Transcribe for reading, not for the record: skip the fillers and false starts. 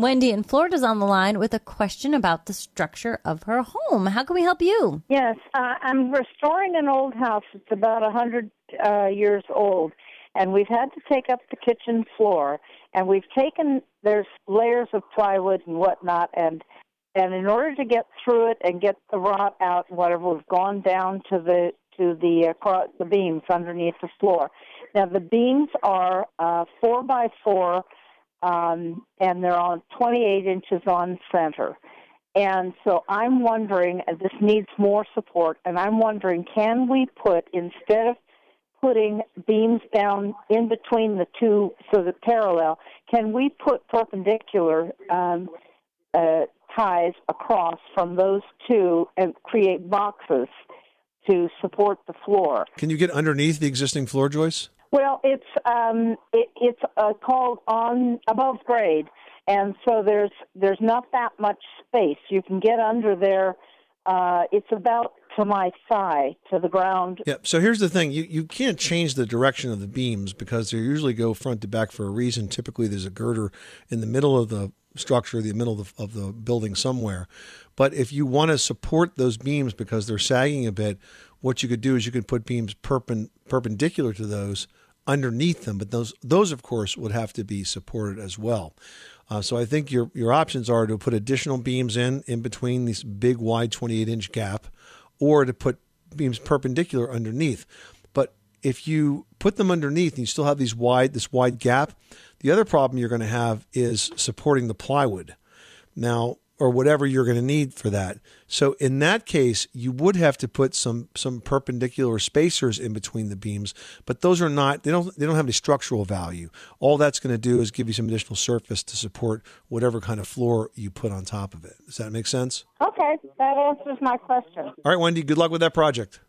Wendy in Florida is on the line with a question about the structure of her home. How can we help you? Yes, I'm restoring an old house. It's about 100 years old, and we've had to take up the kitchen floor, and we've taken, there's layers of plywood and whatnot, and in order to get through it and get the rot out and whatever, we've gone down to the beams underneath the floor. Now, the beams are 4x4, and they're on 28 inches on center. And so I'm wondering, this needs more support, and I'm wondering, can we put, instead of putting beams down in between the two so that parallel, can we put perpendicular ties across from those two and create boxes to support the floor? Can you get underneath the existing floor, Joyce? Well, it's called on above grade, and so there's not that much space. You can get under there. It's about to my thigh, to the ground. Yep. So here's the thing. You can't change the direction of the beams because they usually go front to back for a reason. Typically, there's a girder in the middle of the structure, the middle of the building somewhere. But if you want to support those beams because they're sagging a bit, what you could do is you could put beams perpendicular to those underneath them. But those of course, would have to be supported as well. So I think your options are to put additional beams in between this big wide 28-inch gap, or to put beams perpendicular underneath. But if you put them underneath and you still have this wide gap, the other problem you're going to have is supporting the plywood. Now, or whatever you're going to need for that. So in that case, you would have to put some perpendicular spacers in between the beams, but those are not, they don't have any structural value. All that's going to do is give you some additional surface to support whatever kind of floor you put on top of it. Does that make sense? Okay, that answers my question. All right, Wendy, good luck with that project.